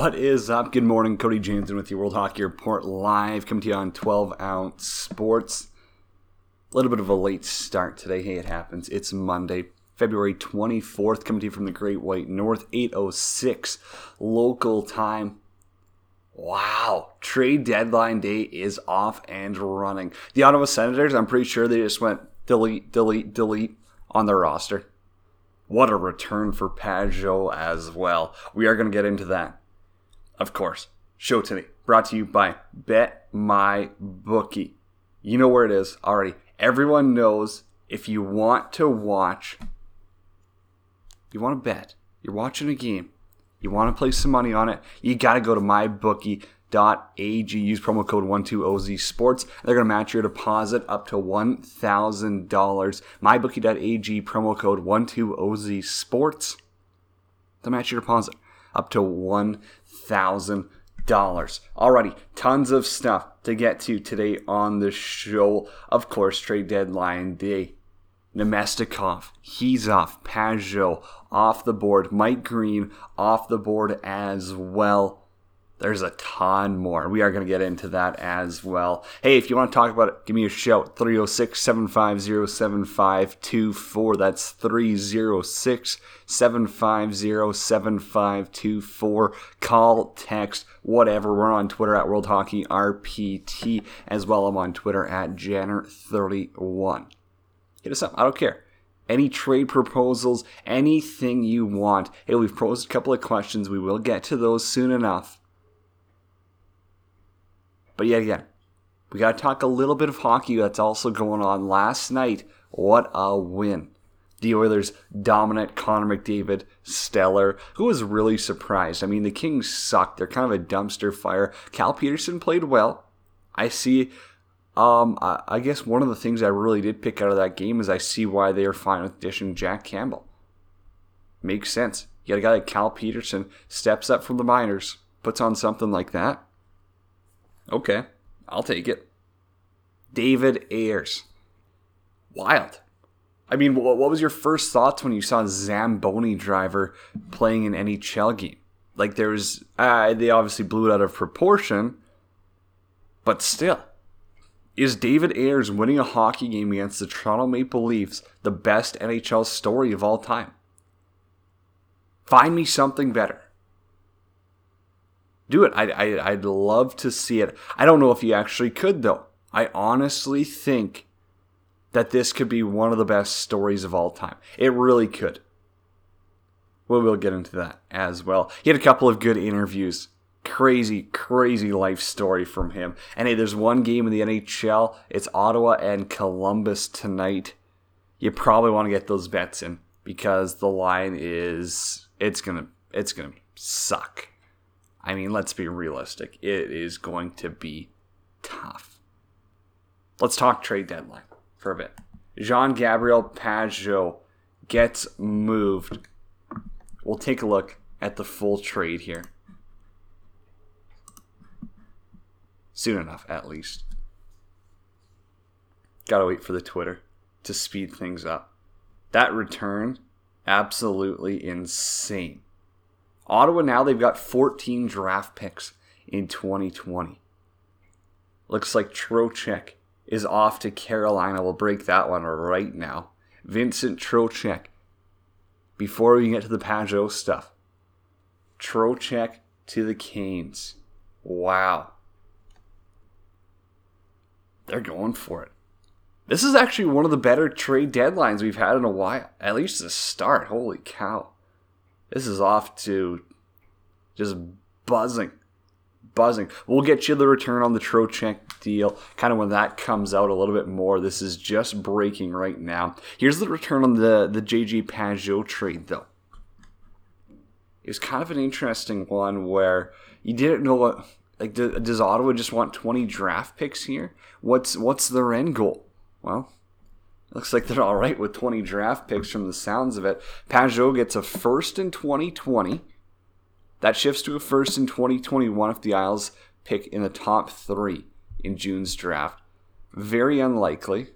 What is up? Good morning. Cody Janzen with your World Hockey Report Live, coming to you on 12-Ounce Sports. A little bit of a late start today. Hey, it happens. It's Monday, February 24th, coming to you from the Great White North, 8:06 local time. Wow, trade deadline day is off and running. The Ottawa Senators, I'm pretty sure they just went delete on their roster. What a return for Pageau as well. We are going to get into that. Of course, show today brought to you by Bet My Bookie. You know where it is already. Everyone knows if you want to watch, you want to bet, you're watching a game, you want to place some money on it, you got to go to MyBookie.ag. Use promo code 12OZSports. They're going to match your deposit up to $1,000. MyBookie.ag, promo code 12OZSports. They'll match your deposit up to $1,000. Alrighty, tons of stuff to get to today on the show. Of course, trade deadline day. Nemestikov, he's off. Pageau, off the board. Mike Green, off the board as well. There's a ton more. We are going to get into that as well. Hey, if you want to talk about it, give me a shout. 306-750-7524. That's 306-750-7524. Call, text, whatever. We're on Twitter at World Hockey RPT. As well, I'm on Twitter at Janner31. Hit us up. I don't care. Any trade proposals, anything you want. Hey, we've posed a couple of questions. We will get to those soon enough. But yet again, we got to talk a little bit of hockey that's also going on. Last night, what a win. The Oilers dominant, Connor McDavid, stellar. Who was really surprised? I mean, the Kings sucked. They're kind of a dumpster fire. Cal Peterson played well. I see, I guess one of the things I really did pick out of that game is I see why they are fine with dishing Jack Campbell. Makes sense. You got a guy like Cal Peterson, steps up from the minors, puts on something like that. Okay, I'll take it. David Ayers. Wild. I mean, what was your first thoughts when you saw Zamboni driver playing an NHL game? Like, there was, they obviously blew it out of proportion, but still. Is David Ayers winning a hockey game against the Toronto Maple Leafs the best NHL story of all time? Find me something better. Do it. I'd love to see it. I don't know if you actually could, though. I honestly think that this could be one of the best stories of all time. It really could. We'll get into that as well. He had a couple of good interviews. Crazy, crazy life story from him. And hey, there's one game in the NHL. It's Ottawa and Columbus tonight. You probably want to get those bets in because the line is, it's gonna suck. I mean, let's be realistic. It is going to be tough. Let's talk trade deadline for a bit. Jean-Gabriel Pageau gets moved. We'll take a look at the full trade here. Soon enough, at least. Gotta wait for the Twitter to speed things up. That return, absolutely insane. Ottawa now, they've got 14 draft picks in 2020. Looks like Trocheck is off to Carolina. We'll break that one right now. Vincent Trocheck. Before we get to the Pageau stuff. Trocheck to the Canes. Wow. They're going for it. This is actually one of the better trade deadlines we've had in a while. At least the start. Holy cow. This is off to just buzzing. We'll get you the return on the Trocheck deal kind of when that comes out a little bit more. This is just breaking right now. Here's the return on the J.G. Pageau trade, though. It was kind of an interesting one where you didn't know what... Like, does Ottawa just want 20 draft picks here? What's their end goal? Well... Looks like they're all right with 20 draft picks from the sounds of it. Pageau gets a first in 2020. That shifts to a first in 2021 if the Isles pick in the top 3 in June's draft. Very unlikely.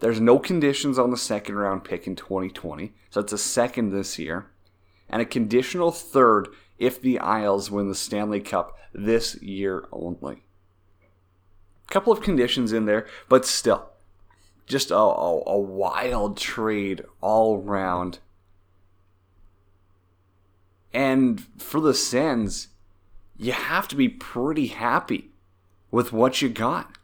There's no conditions on the second round pick in 2020. So that's a second this year. and a conditional third if the Isles win the Stanley Cup this year only. A couple of conditions in there, but still, just a wild trade all round. And for the Sens, you have to be pretty happy with what you got.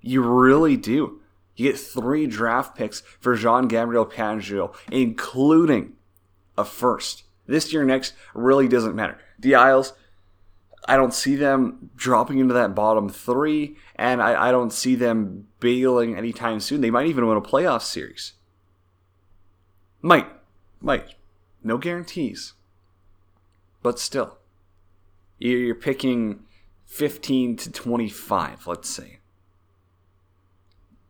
You really do. You get 3 draft picks for Jean-Gabriel Pageau, including a first. This year, next, really doesn't matter. The Isles, I don't see them dropping into that bottom 3, and I don't see them bailing anytime soon. They might even win a playoff series. Might. No guarantees. But still, you're picking 15 to 25, let's say.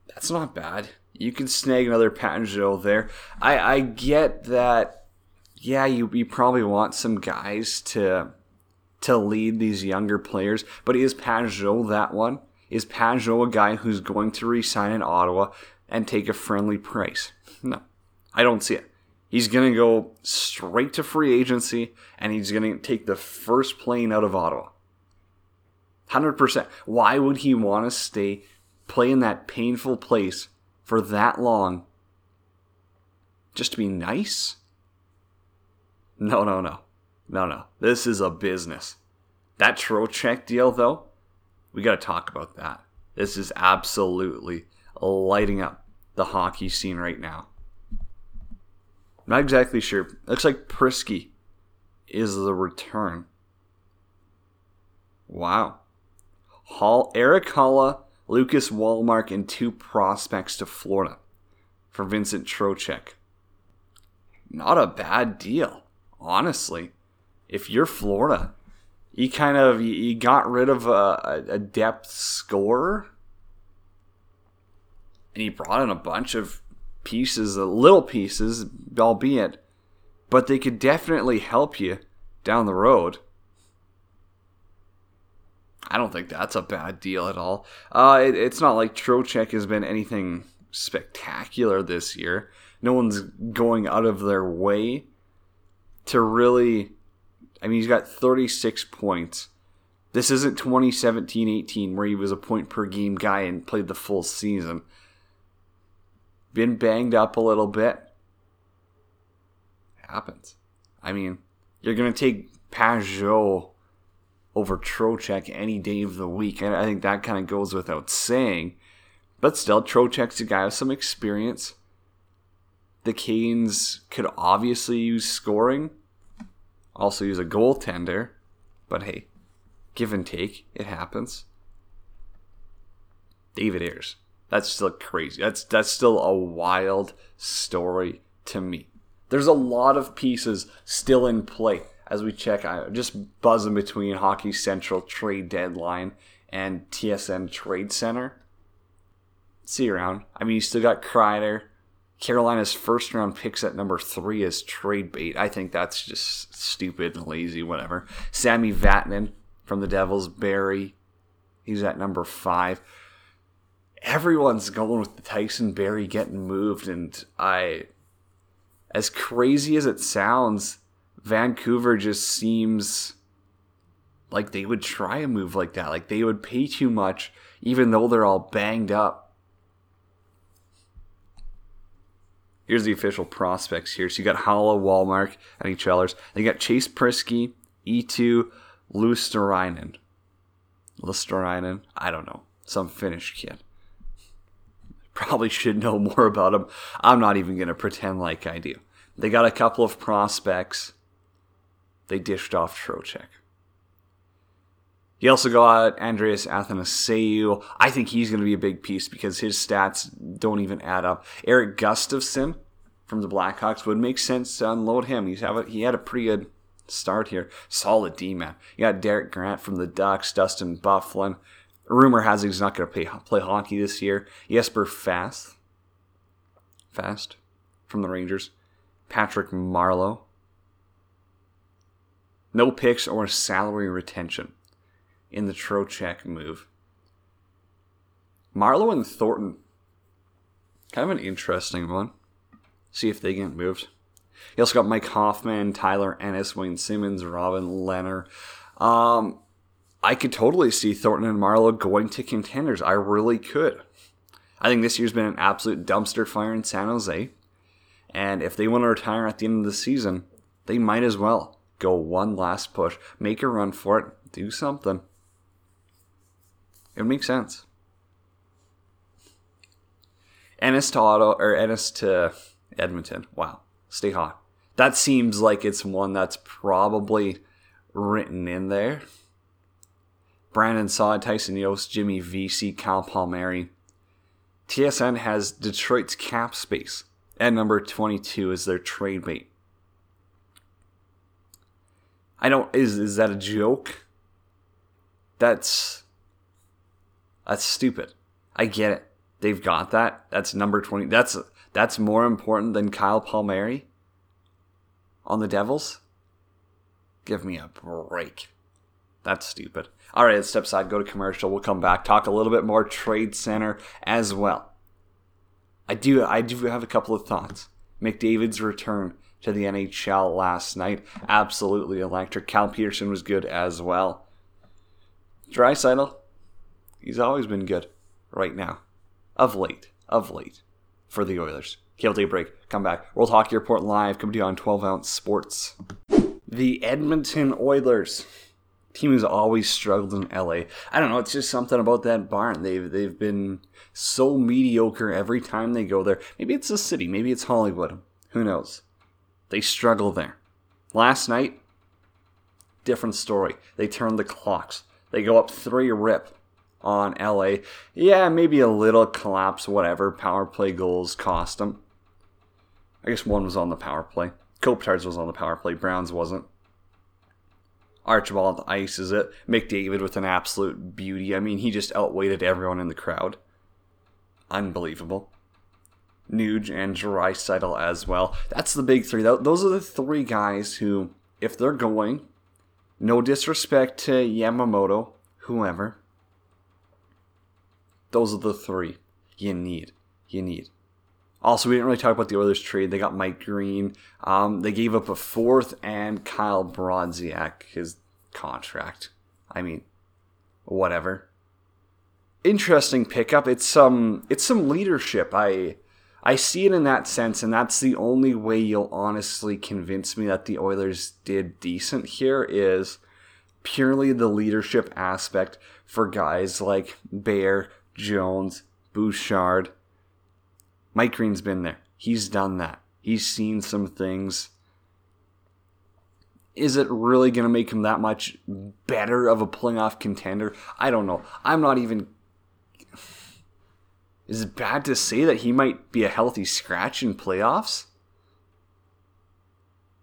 That's not bad. You can snag another Pageau there. I get that, yeah, you probably want some guys to lead these younger players, but is Pageau that one? Is Pageau a guy who's going to re-sign in Ottawa and take a friendly price? No, I don't see it. He's going to go straight to free agency, and he's going to take the first plane out of Ottawa. 100%. Why would he want to stay play in that painful place for that long? Just to be nice? No. This is a business. That Trocheck deal, though, we got to talk about that. This is absolutely lighting up the hockey scene right now. Not exactly sure. Looks like Prisky is the return. Wow. Erik Haula, Lucas Wallmark, and 2 prospects to Florida for Vincent Trocheck. Not a bad deal, honestly. If you're Florida, you got rid of a depth scorer, and you brought in a bunch of pieces, little pieces, albeit, but they could definitely help you down the road. I don't think that's a bad deal at all. It's not like Trocheck has been anything spectacular this year. No one's going out of their way to really... I mean, he's got 36 points. This isn't 2017-18 where he was a point-per-game guy and played the full season. Been banged up a little bit. Happens. I mean, you're going to take Pageau over Trocheck any day of the week, and I think that kind of goes without saying. But still, Trocheck's a guy with some experience. The Canes could obviously use scoring, also use a goaltender, but hey, give and take, it happens. David Ayers. That's still crazy. That's still a wild story to me. There's a lot of pieces still in play as we check. I'm just buzzing between Hockey Central Trade Deadline and TSN Trade Center. See you around. I mean, you still got Kreider. Carolina's first-round picks at number 3 is trade bait. I think that's just stupid and lazy, whatever. Sami Vatanen from the Devils, Barrie, he's at number 5. Everyone's going with the Tyson Barrie getting moved, and as crazy as it sounds, Vancouver just seems like they would try a move like that. Like they would pay too much, even though they're all banged up. Here's the official prospects here. So you got Haula, Wallmark, NHLers. Then you got Chase Prisky, E2, Luosterainen. I don't know. Some Finnish kid. Probably should know more about him. I'm not even going to pretend like I do. They got a couple of prospects. They dished off Trocheck. You also got Andreas Athanasiou. I think he's going to be a big piece because his stats don't even add up. Erik Gustafsson from the Blackhawks would make sense to unload him. He had a pretty good start here. Solid D-man. You got Derek Grant from the Ducks, Dustin Byfuglien. Rumor has it he's not going to play hockey this year. Jesper Fast from the Rangers. Patrick Marleau. No picks or salary retention in the Trocheck move. Marleau and Thornton. Kind of an interesting one. See if they get moved. You also got Mike Hoffman, Tyler Ennis, Wayne Simmons, Robin Lehner. I could totally see Thornton and Marleau going to contenders. I really could. I think this year's been an absolute dumpster fire in San Jose. And if they want to retire at the end of the season, they might as well go one last push. Make a run for it. Do something. It would make sense. Ennis to Edmonton. Wow. Stay hot. That seems like it's one that's probably written in there. Brandon Saad, Tyson Yost, Jimmy Vesey, Cal Palmieri. TSN has Detroit's cap space at number 22 as their trade bait. I don't. Is that a joke? That's stupid. I get it. They've got that. That's number 20. That's more important than Kyle Palmieri on the Devils? Give me a break. That's stupid. All right, let's step aside, go to commercial. We'll come back, talk a little bit more trade center as well. I do have a couple of thoughts. McDavid's return to the NHL last night, absolutely electric. Cal Peterson was good as well. Draisaitl, he's always been good right now. Of late. For the Oilers. Okay, we'll take a break. Come back. World Hockey Report Live coming to you on 12-Ounce Sports. The Edmonton Oilers. Team who's always struggled in LA. I don't know, it's just something about that barn. They've been so mediocre every time they go there. Maybe it's the city. Maybe it's Hollywood. Who knows? They struggle there. Last night, different story. They turned the clocks. They go up 3-0 on LA. Yeah, maybe a little collapse, whatever. Power play goals cost them. I guess one was on the power play. Kopitar's was on the power play. Brown's wasn't. Archibald ices it. McDavid with an absolute beauty. I mean, he just outweighted everyone in the crowd. Unbelievable. Nuge and Draisaitl as well. That's the big three. Those are the three guys who, if they're going, no disrespect to Yamamoto, whoever, those are the three you need. Also, we didn't really talk about the Oilers trade. They got Mike Green. They gave up a fourth and Kyle Brodziak, his contract. I mean, whatever. Interesting pickup. It's some leadership. I see it in that sense, and that's the only way you'll honestly convince me that the Oilers did decent here is purely the leadership aspect for guys like Bear, Jones, Bouchard. Mike Green's been there. He's done that. He's seen some things. Is it really going to make him that much better of a playoff contender? I don't know. I'm not even... Is it bad to say that he might be a healthy scratch in playoffs?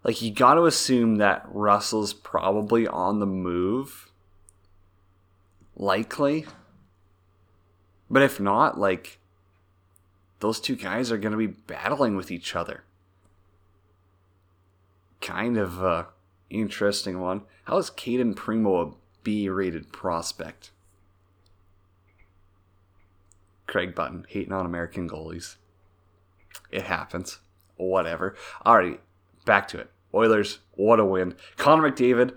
Like, you got to assume that Russell's probably on the move. Likely. But if not, like, those two guys are going to be battling with each other. Kind of an interesting one. How is Caden Primo a B-rated prospect? Craig Button, hating on American goalies. It happens. Whatever. All right, back to it. Oilers, what a win. Connor McDavid,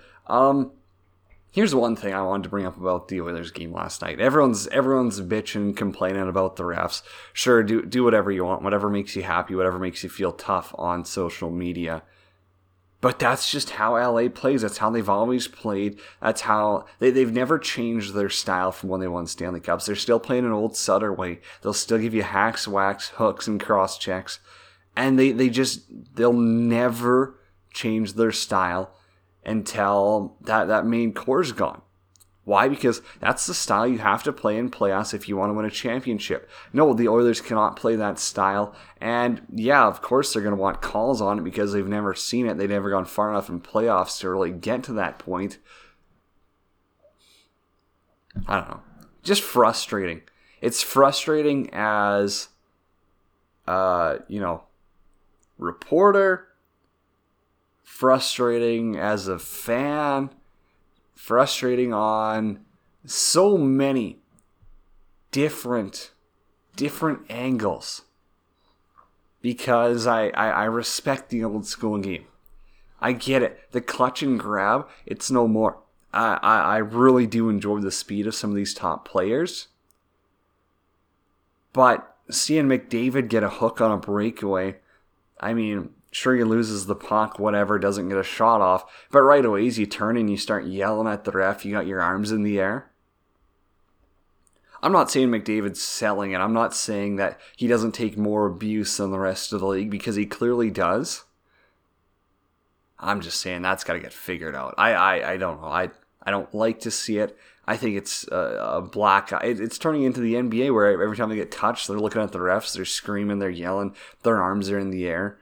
here's one thing I wanted to bring up about the Oilers game last night. Everyone's bitching, complaining about the refs. Sure, do whatever you want, whatever makes you happy, whatever makes you feel tough on social media. But that's just how LA plays. That's how they've always played. That's how they've never changed their style from when they won Stanley Cups. They're still playing an old Sutter way. They'll still give you hacks, whacks, hooks, and cross checks. And they'll never change their style until that main core is gone. Why? Because that's the style you have to play in playoffs if you want to win a championship. No, the Oilers cannot play that style. And yeah, of course they're going to want calls on it because they've never seen it. They've never gone far enough in playoffs to really get to that point. I don't know. Just frustrating. It's frustrating as, reporter, frustrating as a fan, frustrating on so many different angles. because I respect the old school game. I get it. The clutch and grab, it's no more. I really do enjoy the speed of some of these top players. But seeing McDavid get a hook on a breakaway, I mean, sure he loses the puck, whatever, doesn't get a shot off. But right away, as you turn and you start yelling at the ref, you got your arms in the air. I'm not saying McDavid's selling it. I'm not saying that he doesn't take more abuse than the rest of the league, because he clearly does. I'm just saying that's got to get figured out. I don't know. I don't like to see it. I think it's a black eye. It's turning into the NBA where every time they get touched, they're looking at the refs, they're screaming, they're yelling, their arms are in the air.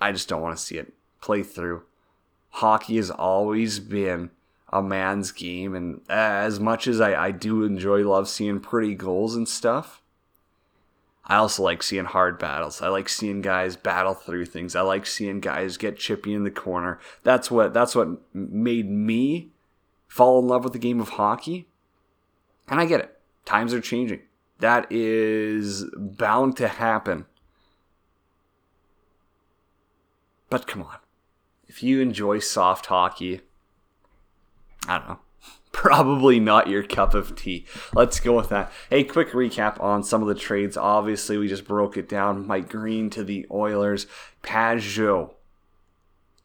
I just don't want to see it play through. Hockey has always been a man's game, and as much as I do love seeing pretty goals and stuff, I also like seeing hard battles. I like seeing guys battle through things. I like seeing guys get chippy in the corner. That's what made me fall in love with the game of hockey. And I get it. Times are changing. That is bound to happen. But come on. If you enjoy soft hockey, I don't know. Probably not your cup of tea. Let's go with that. Hey, quick recap on some of the trades. Obviously, we just broke it down. Mike Green to the Oilers. Pageau.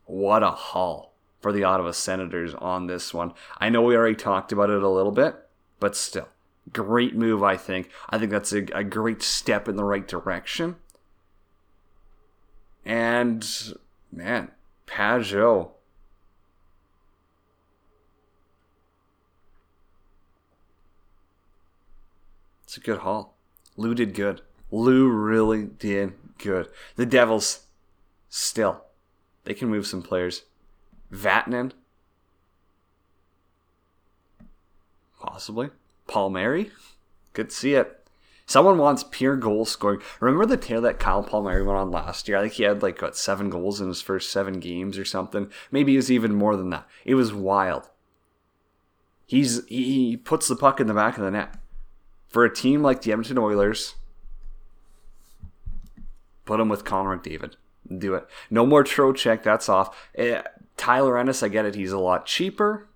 What a haul for the Ottawa Senators on this one. I know we already talked about it a little bit, but still. Great move, I think. I think that's a great step in the right direction. And, man, Pageau. It's a good haul. Lou did good. Lou really did good. The Devils, still, they can move some players. Vatanen, possibly. Palmieri, could see it. Someone wants pure goal scoring. Remember the tale that Kyle Palmieri went on last year? I think he had 7 goals in his first 7 games or something. Maybe it was even more than that. It was wild. He puts the puck in the back of the net. For a team like the Edmonton Oilers, put him with Connor McDavid. Do it. No more Trocheck. That's off. Tyler Ennis, I get it. He's a lot cheaper.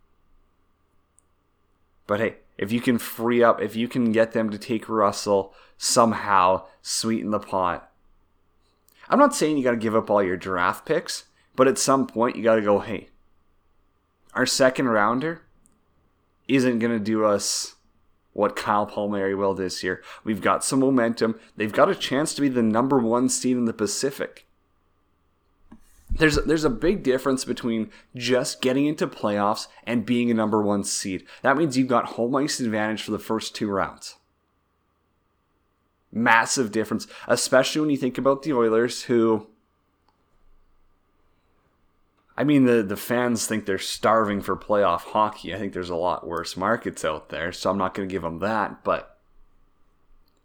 But hey, if you can free up, if you can get them to take Russell, somehow sweeten the pot. I'm not saying you got to give up all your draft picks, but at some point you got to go, hey, our second rounder isn't going to do us what Kyle Palmieri will this year. We've got some momentum. They've got a chance to be the number 1 seed in the Pacific. There's a big difference between just getting into playoffs and being a number 1 seed. That means you've got home ice advantage for the first 2 rounds. Massive difference, especially when you think about the Oilers, who, I mean, the fans think they're starving for playoff hockey. I think there's a lot worse markets out there, so I'm not going to give them that. But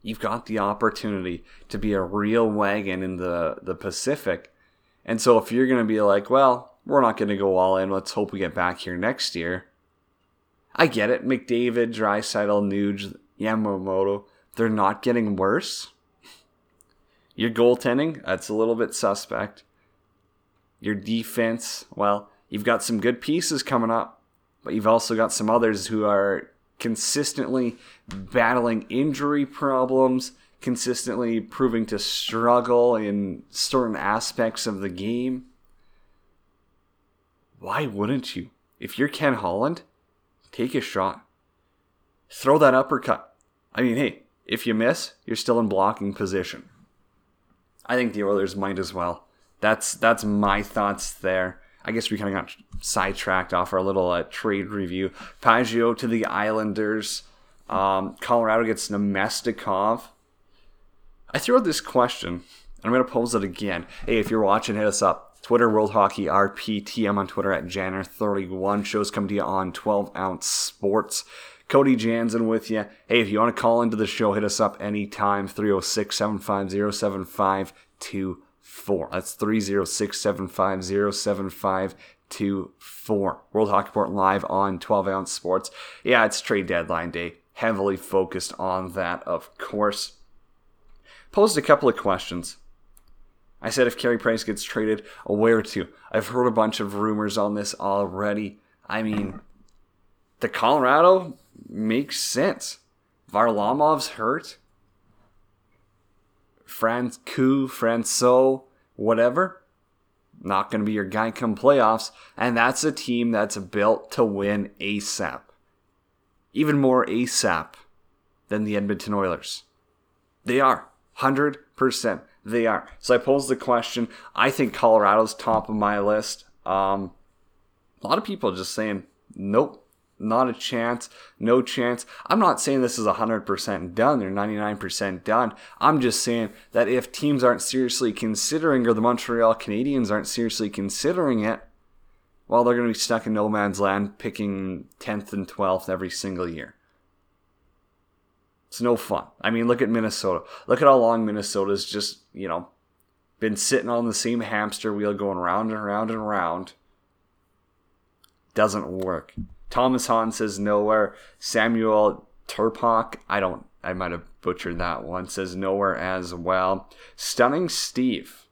you've got the opportunity to be a real wagon in the Pacific. And so if you're going to be like, well, we're not going to go all in, let's hope we get back here next year. I get it. McDavid, Draisaitl, Nuge, Yamamoto, they're not getting worse. Your goaltending, that's a little bit suspect. Your defense, well, you've got some good pieces coming up, but you've also got some others who are consistently battling injury problems, consistently proving to struggle in certain aspects of the game. Why wouldn't you? If you're Ken Holland, take a shot. Throw that uppercut. I mean, hey, if you miss, you're still in blocking position. I think the Oilers might as well. That's my thoughts there. I guess we kind of got sidetracked off our little trade review. Pageau to the Islanders. Colorado gets Nemestikov. I threw out this question, and I'm going to pose it again. Hey, if you're watching, hit us up. Twitter, World Hockey RPTM on Twitter at Janner31. Shows come to you on 12-Ounce Sports. Cody Janzen with you. Hey, if you want to call into the show, hit us up anytime. 306-750-7524. That's 306-750-7524. World Hockey Report Live on 12-Ounce Sports. Yeah, it's trade deadline day. Heavily focused on that, of course. Posed a couple of questions. I said if Carey Price gets traded, a way or two. I've heard a bunch of rumors on this already. I mean, the Colorado makes sense. Varlamov's hurt. Franco, whatever. Not going to be your guy come playoffs. And that's a team that's built to win ASAP. Even more ASAP than the Edmonton Oilers. They are. 100%. They are. So I posed the question. I think Colorado's top of my list. A lot of people just saying, nope, not a chance, no chance. I'm not saying this is 100% done. They're 99% done. I'm just saying that if teams aren't seriously considering, or the Montreal Canadiens aren't seriously considering it, well, they're going to be stuck in no man's land picking 10th and 12th every single year. It's no fun. I mean, look at Minnesota. Look at how long Minnesota's just, been sitting on the same hamster wheel going round and round and round. Doesn't work. Thomas Hahn says nowhere. Samuel Turpak, I might have butchered that one, says nowhere as well. Stunning Steve.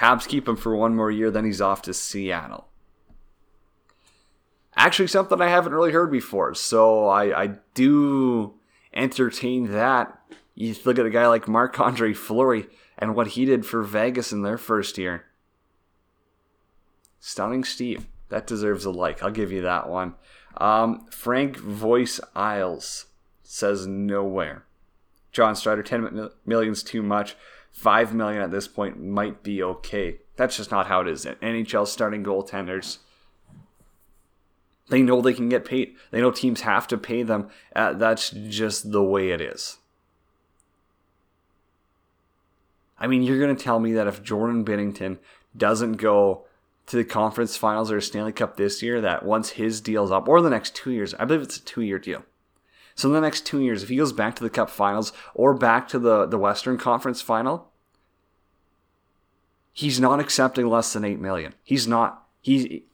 Habs keep him for one more year, then he's off to Seattle. Actually, something I haven't really heard before, so I do entertain that. You look at a guy like Marc-Andre Fleury and what he did for Vegas in their first year. Stunning Steve. That deserves a like. I'll give you that one. Frank Voice Isles says nowhere. John Strider, 10 million's too much. 5 million at this point might be okay. That's just not how it is. NHL starting goaltenders. They know they can get paid. They know teams have to pay them. That's just the way it is. I mean, you're going to tell me that if Jordan Binnington doesn't go to the conference finals or Stanley Cup this year, that once his deal's up, or the next 2 years, I believe it's a 2-year deal. So in the next 2 years, if he goes back to the Cup finals or back to the Western Conference final, he's not accepting less than $8 million. He's not. You're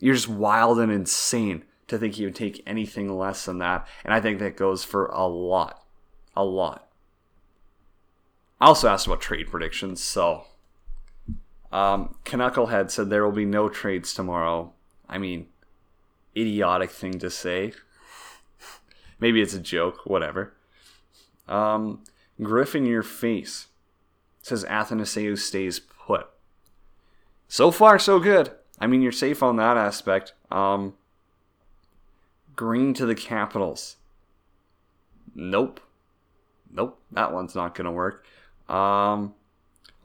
just wild and insane to think he would take anything less than that. And I think that goes for a lot. A lot. I also asked about trade predictions, so... Knucklehead said there will be no trades tomorrow. I mean, idiotic thing to say. Maybe it's a joke, whatever. Griffin Your Face says Athanasiou stays put. So far, so good. I mean, you're safe on that aspect. Green to the Capitals. Nope. That one's not going to work.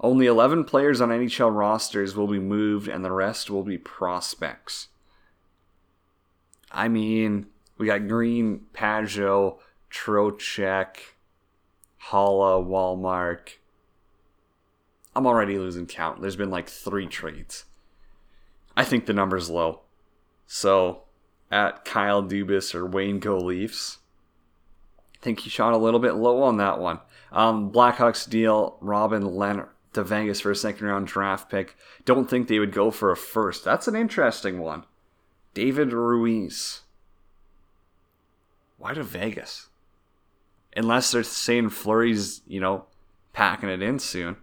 Only 11 players on NHL rosters will be moved, and the rest will be prospects. I mean, we got Green, Pageau, Trocheck, Halla, Wallmark. I'm already losing count. There's been like 3 trades. I think the number's low. So, at Kyle Dubas or Wayne Go Leafs, I think he shot a little bit low on that one. Blackhawks deal Robin Leonard to Vegas for a second-round draft pick. Don't think they would go for a first. That's an interesting one. David Ruiz. Why to Vegas? Unless they're saying Fleury's, packing it in soon.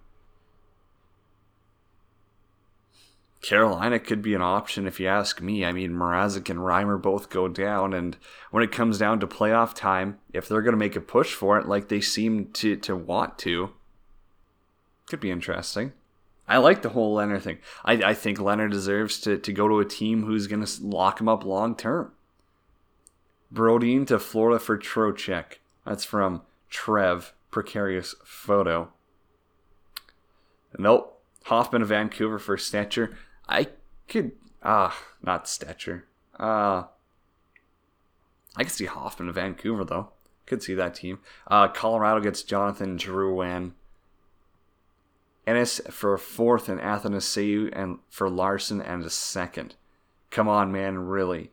Carolina could be an option if you ask me. I mean, Mrazek and Reimer both go down, and when it comes down to playoff time, if they're going to make a push for it like they seem to want to, could be interesting. I like the whole Leonard thing. I think Leonard deserves to go to a team who's going to lock him up long term. Brodine to Florida for Trocheck. That's from Trev, precarious photo. Nope. Hoffman to Vancouver for Stetcher. I could see Hoffman to Vancouver, though. Could see that team. Colorado gets Jonathan Drouin. Ennis for a 4th and Athanasiou and for Larson and a 2nd. Come on, man, really.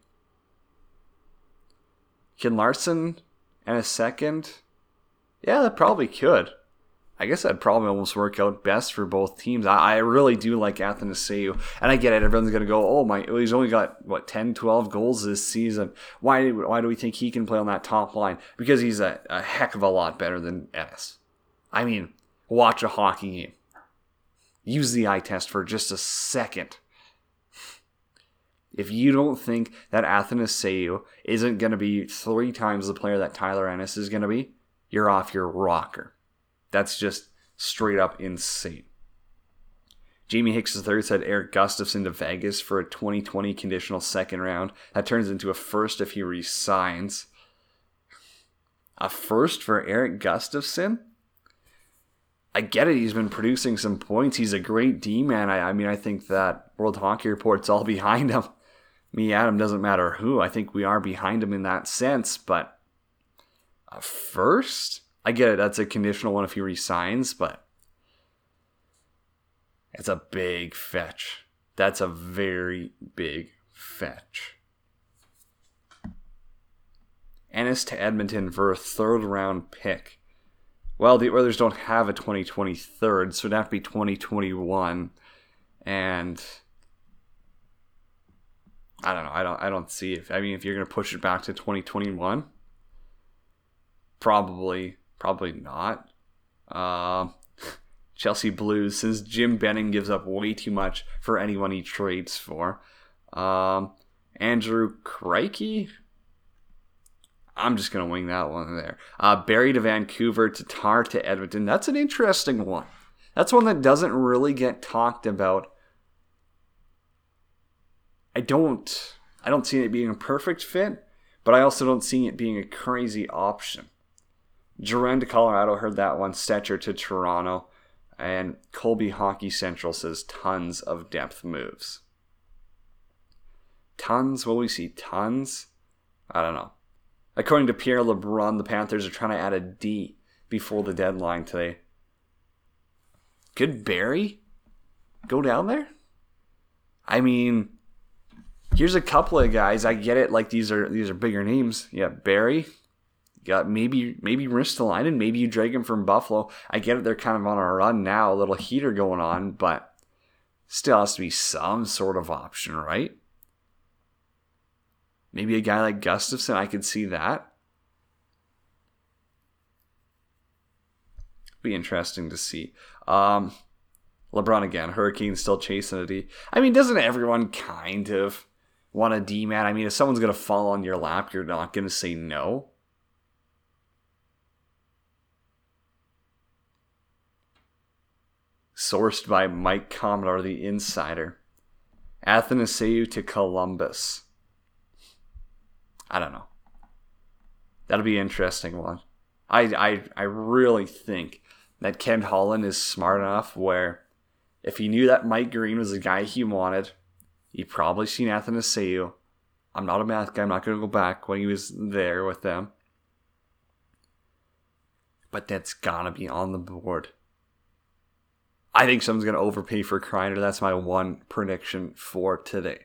Can Larson and a 2nd? Yeah, that probably could. I guess that'd probably almost work out best for both teams. I really do like Athanasiou. And I get it. Everyone's going to go, oh my, he's only got, 10, 12 goals this season. Why do we think he can play on that top line? Because he's a heck of a lot better than Ennis. I mean, watch a hockey game. Use the eye test for just a second. If you don't think that Athanasiou isn't going to be 3 times the player that Tyler Ennis is going to be, you're off your rocker. That's just straight up insane. Jamie Hicks III said Erik Gustafsson to Vegas for a 2020 conditional second round. That turns into a first if he resigns. A first for Erik Gustafsson? I get it, he's been producing some points. He's a great D-man. I mean, I think that World Hockey Report's all behind him. Me, Adam, doesn't matter who. I think we are behind him in that sense, but a first? I get it, that's a conditional one if he resigns, but it's a big fetch. That's a very big fetch. Ennis to Edmonton for a third-round pick. Well, the Oilers don't have a 2020 third, so it'd have to be 2021. And I don't know. I don't see if. I mean, if you're going to push it back to 2021, probably not. Chelsea Blues, since Jim Benning gives up way too much for anyone he trades for. Andrew Krejci? I'm just going to wing that one there. Barrie to Vancouver, Tatar to Edmonton. That's an interesting one. That's one that doesn't really get talked about. I don't see it being a perfect fit, but I also don't see it being a crazy option. Duran to Colorado, heard that one. Stetcher to Toronto. And Colby Hockey Central says tons of depth moves. Tons? Will we see tons? I don't know. According to Pierre LeBrun, the Panthers are trying to add a D before the deadline today. Could Barrie go down there? I mean, here's a couple of guys. I get it. Like, these are bigger names. Yeah, Barrie. Got maybe Ristolainen, maybe you drag him from Buffalo. I get it, they're kind of on a run now, a little heater going on, but still has to be some sort of option, right? Maybe a guy like Gustafsson, I could see that. Be interesting to see. LeBron again, Hurricanes still chasing a D. I mean, doesn't everyone kind of want a D, man? I mean, if someone's going to fall on your lap, you're not going to say no. Sourced by Mike Commodore, the insider. Athanasiou to Columbus. I don't know. That'll be an interesting one. I really think that Ken Holland is smart enough where if he knew that Mike Green was the guy he wanted, he probably seen Athanasiou. I'm not a math guy. I'm not going to go back when he was there with them. But that's got to be on the board. I think someone's going to overpay for Kreider. That's my one prediction for today.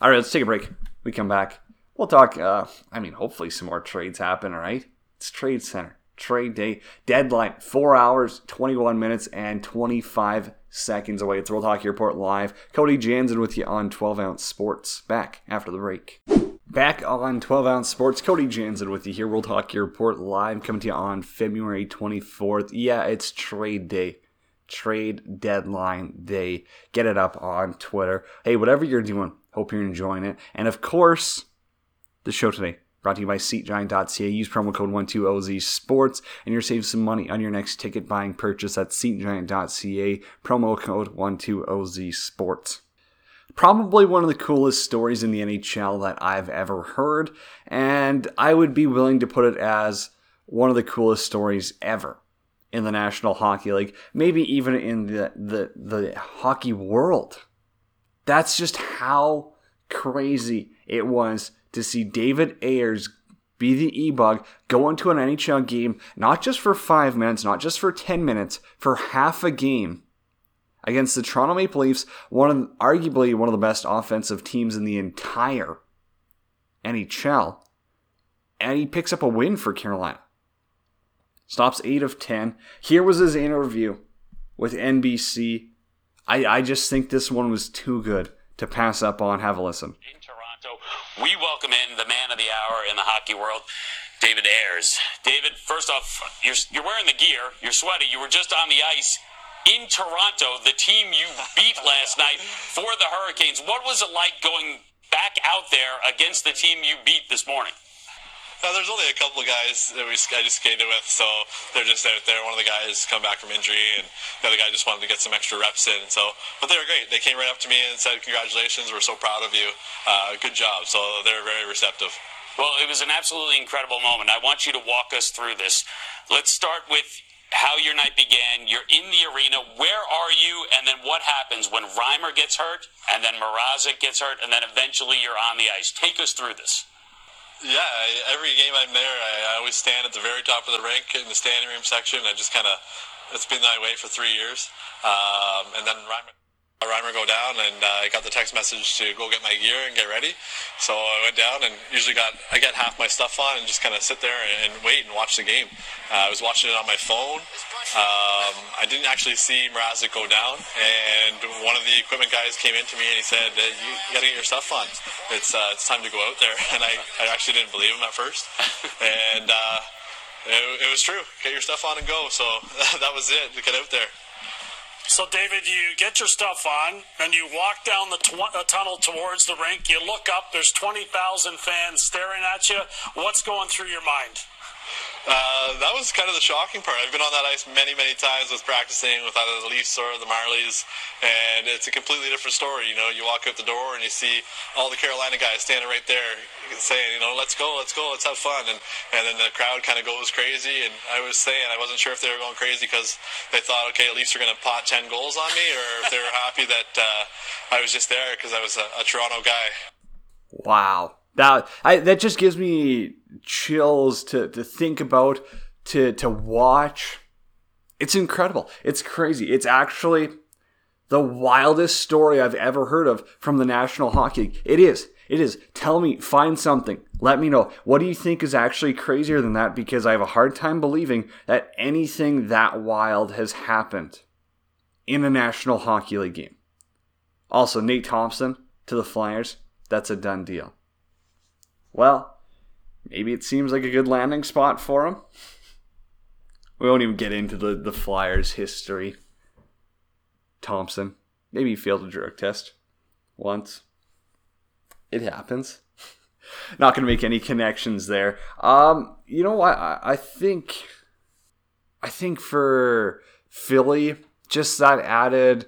All right, let's take a break. We come back. We'll talk, hopefully some more trades happen, all right? It's Trade Center, trade day, deadline, 4 hours, 21 minutes, and 25 seconds away. It's World Hockey Report Live. Cody Janzen with you on 12-Ounce Sports. Back after the break. Back on 12-Ounce Sports, Cody Janzen with you here. World Hockey Report Live coming to you on February 24th. Yeah, it's trade day. Trade deadline day. Get it up on Twitter. Hey, whatever you're doing, hope you're enjoying it. And of course, the show today brought to you by SeatGiant.ca. Use promo code 12OZSports and you're saving some money on your next ticket buying purchase at SeatGiant.ca. Promo code 12OZSports. Probably one of the coolest stories in the NHL that I've ever heard, and I would be willing to put it as one of the coolest stories ever in the National Hockey League, maybe even in the hockey world. That's just how crazy it was to see David Ayers be the E-Bug, go into an NHL game, not just for 5 minutes, not just for 10 minutes, for half a game against the Toronto Maple Leafs, arguably one of the best offensive teams in the entire NHL. And he picks up a win for Carolina. Stops 8 of 10. Here was his interview with NBC. I just think this one was too good to pass up on. Have a listen. In Toronto, we welcome in the man of the hour in the hockey world, David Ayers. David, first off, you're wearing the gear. You're sweaty. You were just on the ice. in Toronto, the team you beat last night for the Hurricanes. What was it like going back out there against the team you beat this morning? There's only a couple of guys that I just skated with, so they're just out there. One of the guys come back from injury, and the other guy just wanted to get some extra reps in. But they were great. They came right up to me and said, "Congratulations, we're so proud of you. Good job." So they're very receptive. Well, it was an absolutely incredible moment. I want you to walk us through this. Let's start with how your night began. You're in the arena. Where are you? And then what happens when Reimer gets hurt, and then Mrazek gets hurt, and then eventually you're on the ice? Take us through this. Yeah, every game I'm there, I always stand at the very top of the rink in the standing room section. I just kind of, it's been that way for 3 years. And then Reimer go down, and I got the text message to go get my gear and get ready. So I went down and usually I got half my stuff on and just kind of sit there and wait and watch the game. I was watching it on my phone. I didn't actually see Mrazek go down, and one of the equipment guys came in to me and he said, "You got to get your stuff on. It's time to go out there." And I actually didn't believe him at first. And it was true. Get your stuff on and go. So that was it, to get out there. So, David, you get your stuff on, and you walk down the tunnel towards the rink. You look up. There's 20,000 fans staring at you. What's going through your mind? That was kind of the shocking part. I've been on that ice many, many times with practicing with either the Leafs or the Marlies, and it's a completely different story. You know, you walk out the door and you see all the Carolina guys standing right there saying, let's go, let's have fun. And then the crowd kind of goes crazy. And I was saying, I wasn't sure if they were going crazy because they thought, okay, the Leafs are going to pot 10 goals on me, or if they were happy that I was just there because I was a Toronto guy. Wow. That just gives me chills to think about, to watch. It's incredible. It's crazy. It's actually the wildest story I've ever heard of from the National Hockey League. It is. Tell me, find something. Let me know. What do you think is actually crazier than that? Because I have a hard time believing that anything that wild has happened in a National Hockey League game. Also, Nate Thompson to the Flyers. That's a done deal. Well, maybe it seems like a good landing spot for him. We won't even get into the Flyers' history. Thompson, maybe he failed a drug test once. It happens. Not going to make any connections there. You know what? I think for Philly, just that added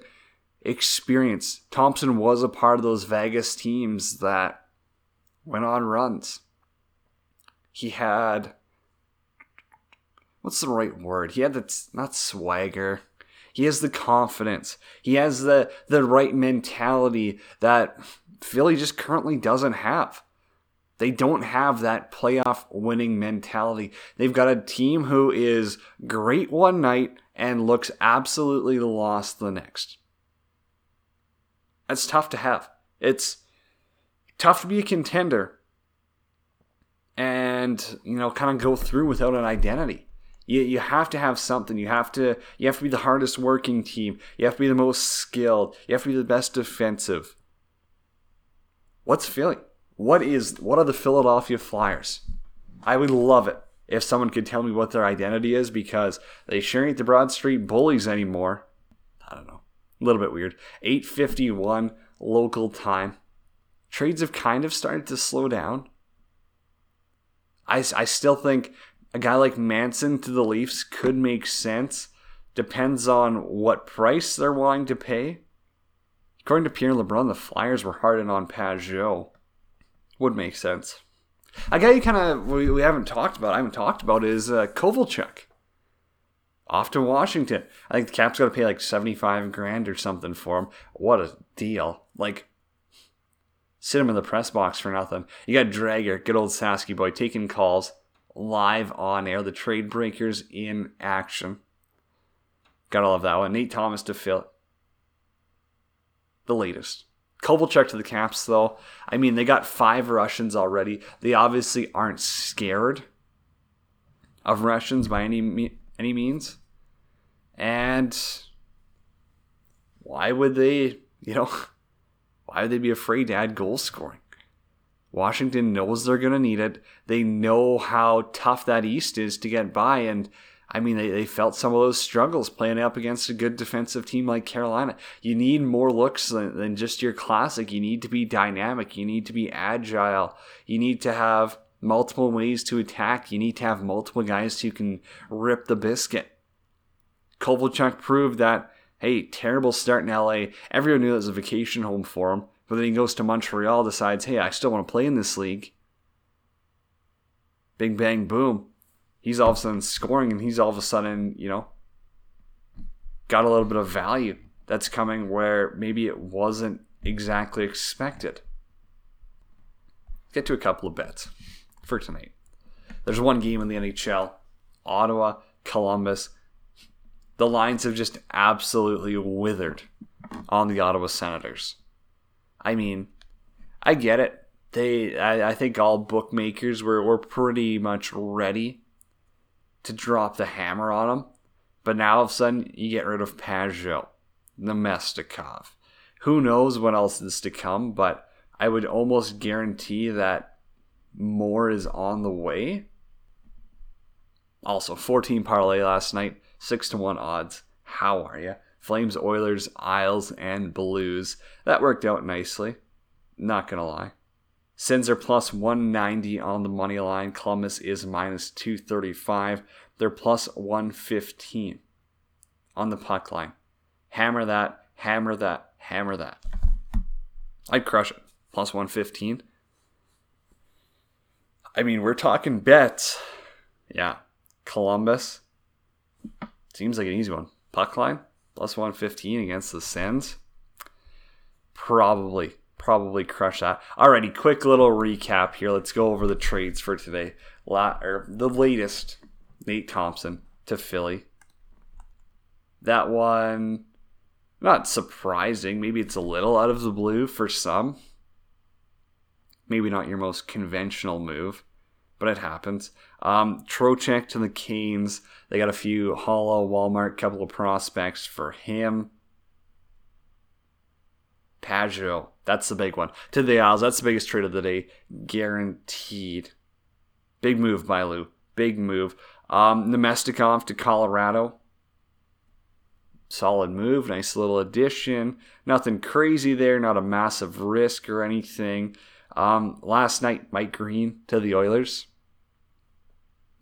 experience. Thompson was a part of those Vegas teams that went on runs. He had, what's the right word? He had not swagger. He has the confidence. He has the right mentality that Philly just currently doesn't have. They don't have that playoff winning mentality. They've got a team who is great one night and looks absolutely lost the next. That's tough to have. It's tough to be a contender and, kind of go through without an identity. You have to have something. You have to be the hardest working team. You have to be the most skilled. You have to be the best defensive. What's Philly? What are the Philadelphia Flyers? I would love it if someone could tell me what their identity is, because they sure ain't the Broad Street Bullies anymore. I don't know. A little bit weird. 8:51 local time. Trades have kind of started to slow down. I still think a guy like Manson to the Leafs could make sense. Depends on what price they're willing to pay. According to Pierre LeBrun, the Flyers were hard in on Pageau. Would make sense. A guy we haven't talked about is Kovalchuk. Off to Washington. I think the Caps got to pay like $75,000 or something for him. What a deal. Sit him in the press box for nothing. You got Drager, good old Sasky boy, taking calls live on air. The trade breakers in action. Gotta love that one. Nate Thomas to Phil. The latest. Kovalchuk to the Caps, though. I mean, they got 5 Russians already. They obviously aren't scared of Russians by any means. And why would they, why would they be afraid to add goal scoring? Washington knows they're going to need it. They know how tough that East is to get by, and I mean, they felt some of those struggles playing up against a good defensive team like Carolina. You need more looks than just your classic. You need to be dynamic. You need to be agile. You need to have multiple ways to attack. You need to have multiple guys who can rip the biscuit. Kovalchuk proved that, hey, terrible start in LA. Everyone knew it was a vacation home for him. But then he goes to Montreal, decides, hey, I still want to play in this league. Big bang, boom. He's all of a sudden scoring, and he's all of a sudden, you know, got a little bit of value that's coming where maybe it wasn't exactly expected. Let's get to a couple of bets for tonight. There's one game in the NHL, Ottawa, Columbus. The lines have just absolutely withered on the Ottawa Senators. I mean, I get it. I think all bookmakers were pretty much ready to drop the hammer on them. But now all of a sudden, you get rid of Pageau, Nemestikov. Who knows what else is to come, but I would almost guarantee that more is on the way. Also, 14 parlay last night, 6-1 odds. How are you? Flames, Oilers, Isles, and Blues. That worked out nicely. Not going to lie. Sens are plus 190 on the money line. Columbus is minus 235. They're plus 115 on the puck line. Hammer that, hammer that, hammer that. I'd crush it. Plus 115. I mean, we're talking bets. Yeah. Columbus. Seems like an easy one. Puck line. Plus 115 against the Sens. Probably crush that. Alrighty, quick little recap here. Let's go over the trades for today. The latest, Nate Thompson to Philly. That one, not surprising. Maybe it's a little out of the blue for some. Maybe not your most conventional move, but it happens. Trocheck to the Canes. They got a few hollow Wallmark, couple of prospects for him. Pageau, that's the big one. To the Isles, that's the biggest trade of the day. Guaranteed. Big move by Lou. Big move. Nemestikov to Colorado. Solid move. Nice little addition. Nothing crazy there. Not a massive risk or anything. Last night, Mike Green to the Oilers.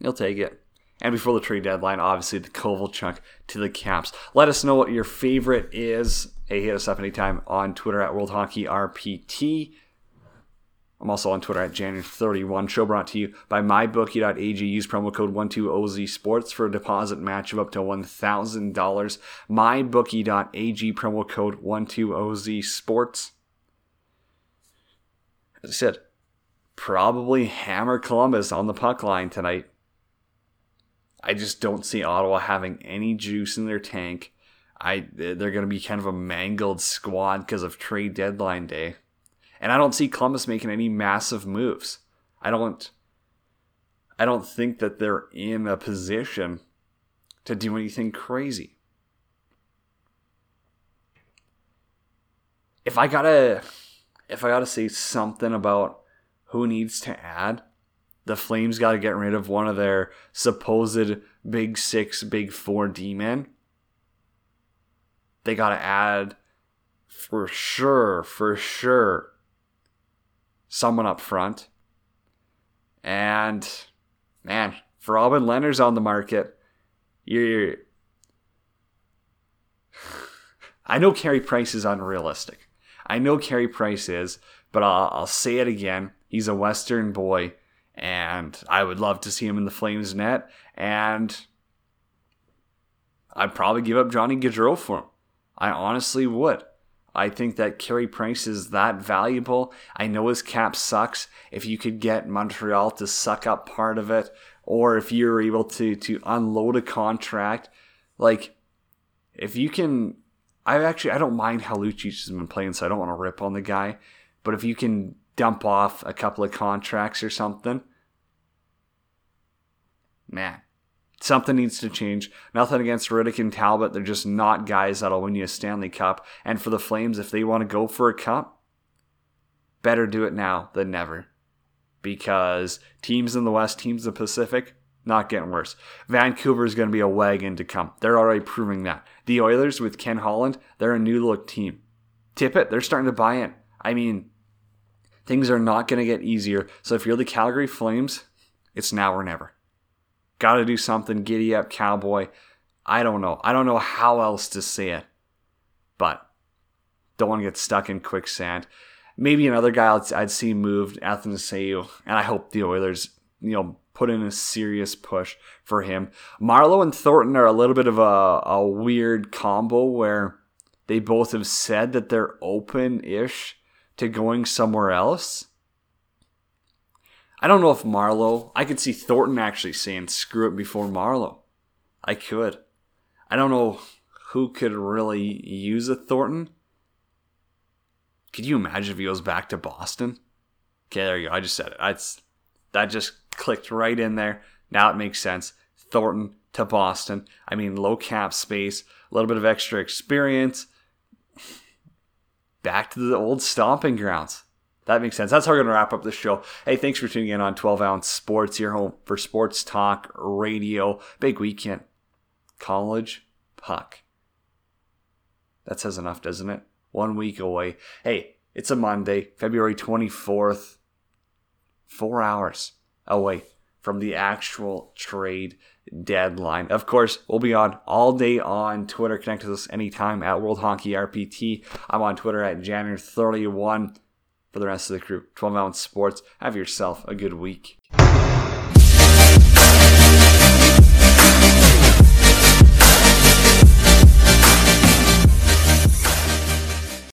He'll take it. And before the trade deadline, obviously, the Kovalchuk to the Caps. Let us know what your favorite is. Hey, hit us up anytime on Twitter at World Hockey RPT. I'm also on Twitter at January31. Show brought to you by MyBookie.ag. Use promo code 12OZ Sports for a deposit match of up to $1,000. MyBookie.ag, promo code 12OZ Sports. As I said, probably hammer Columbus on the puck line tonight. I just don't see Ottawa having any juice in their tank. They're going to be kind of a mangled squad because of trade deadline day. And I don't see Columbus making any massive moves. I don't think that they're in a position to do anything crazy. If I gotta say something about who needs to add, the Flames got to get rid of one of their supposed big 6, big 4 D-men. They got to add, for sure, someone up front. And, man, for Robin Leonard's on the market, you're... I know Carey Price is unrealistic. I know Carey Price is, but I'll say it again. He's a Western boy, and I would love to see him in the Flames net. And I'd probably give up Johnny Gaudreau for him. I honestly would. I think that Carey Price is that valuable. I know his cap sucks. If you could get Montreal to suck up part of it, or if you're able to unload a contract, like if you can... I don't mind how Lucic has been playing, so I don't want to rip on the guy. But if you can dump off a couple of contracts or something, man, something needs to change. Nothing against Riddick and Talbot. They're just not guys that'll win you a Stanley Cup. And for the Flames, if they want to go for a cup, better do it now than never. Because teams in the West, teams in the Pacific, Not getting worse. Vancouver is going to be a wagon to come. They're already proving that. The Oilers with Ken Holland, they're a new look team. Tippett, they're starting to buy in. I mean, things are not going to get easier. So if you're the Calgary Flames, it's now or never. Got to do something. Giddy up, cowboy. I don't know. I don't know how else to say it. But don't want to get stuck in quicksand. Maybe another guy I'd see moved, Athanasiou, and I hope the Oilers, put in a serious push for him. Marleau and Thornton are a little bit of a weird combo where they both have said that they're open-ish to going somewhere else. I don't know if Marleau... I could see Thornton actually saying, screw it before Marleau. I could. I don't know who could really use a Thornton. Could you imagine if he goes back to Boston? Okay, there you go. I just said it. That just clicked right in there. Now it makes sense. Thornton to Boston. I mean, low cap space, a little bit of extra experience. Back to the old stomping grounds. That makes sense. That's how we're going to wrap up the show. Hey, thanks for tuning in on 12-Ounce Sports, your home for sports talk, radio. Big weekend. College puck. That says enough, doesn't it? 1 week away. Hey, it's a Monday, February 24th. 4 hours away from the actual trade deadline. Of course, we'll be on all day on Twitter. Connect with us anytime at World Hockey RPT. I'm on Twitter at January 31. For the rest of the crew, 12-Ounce Sports, have yourself a good week.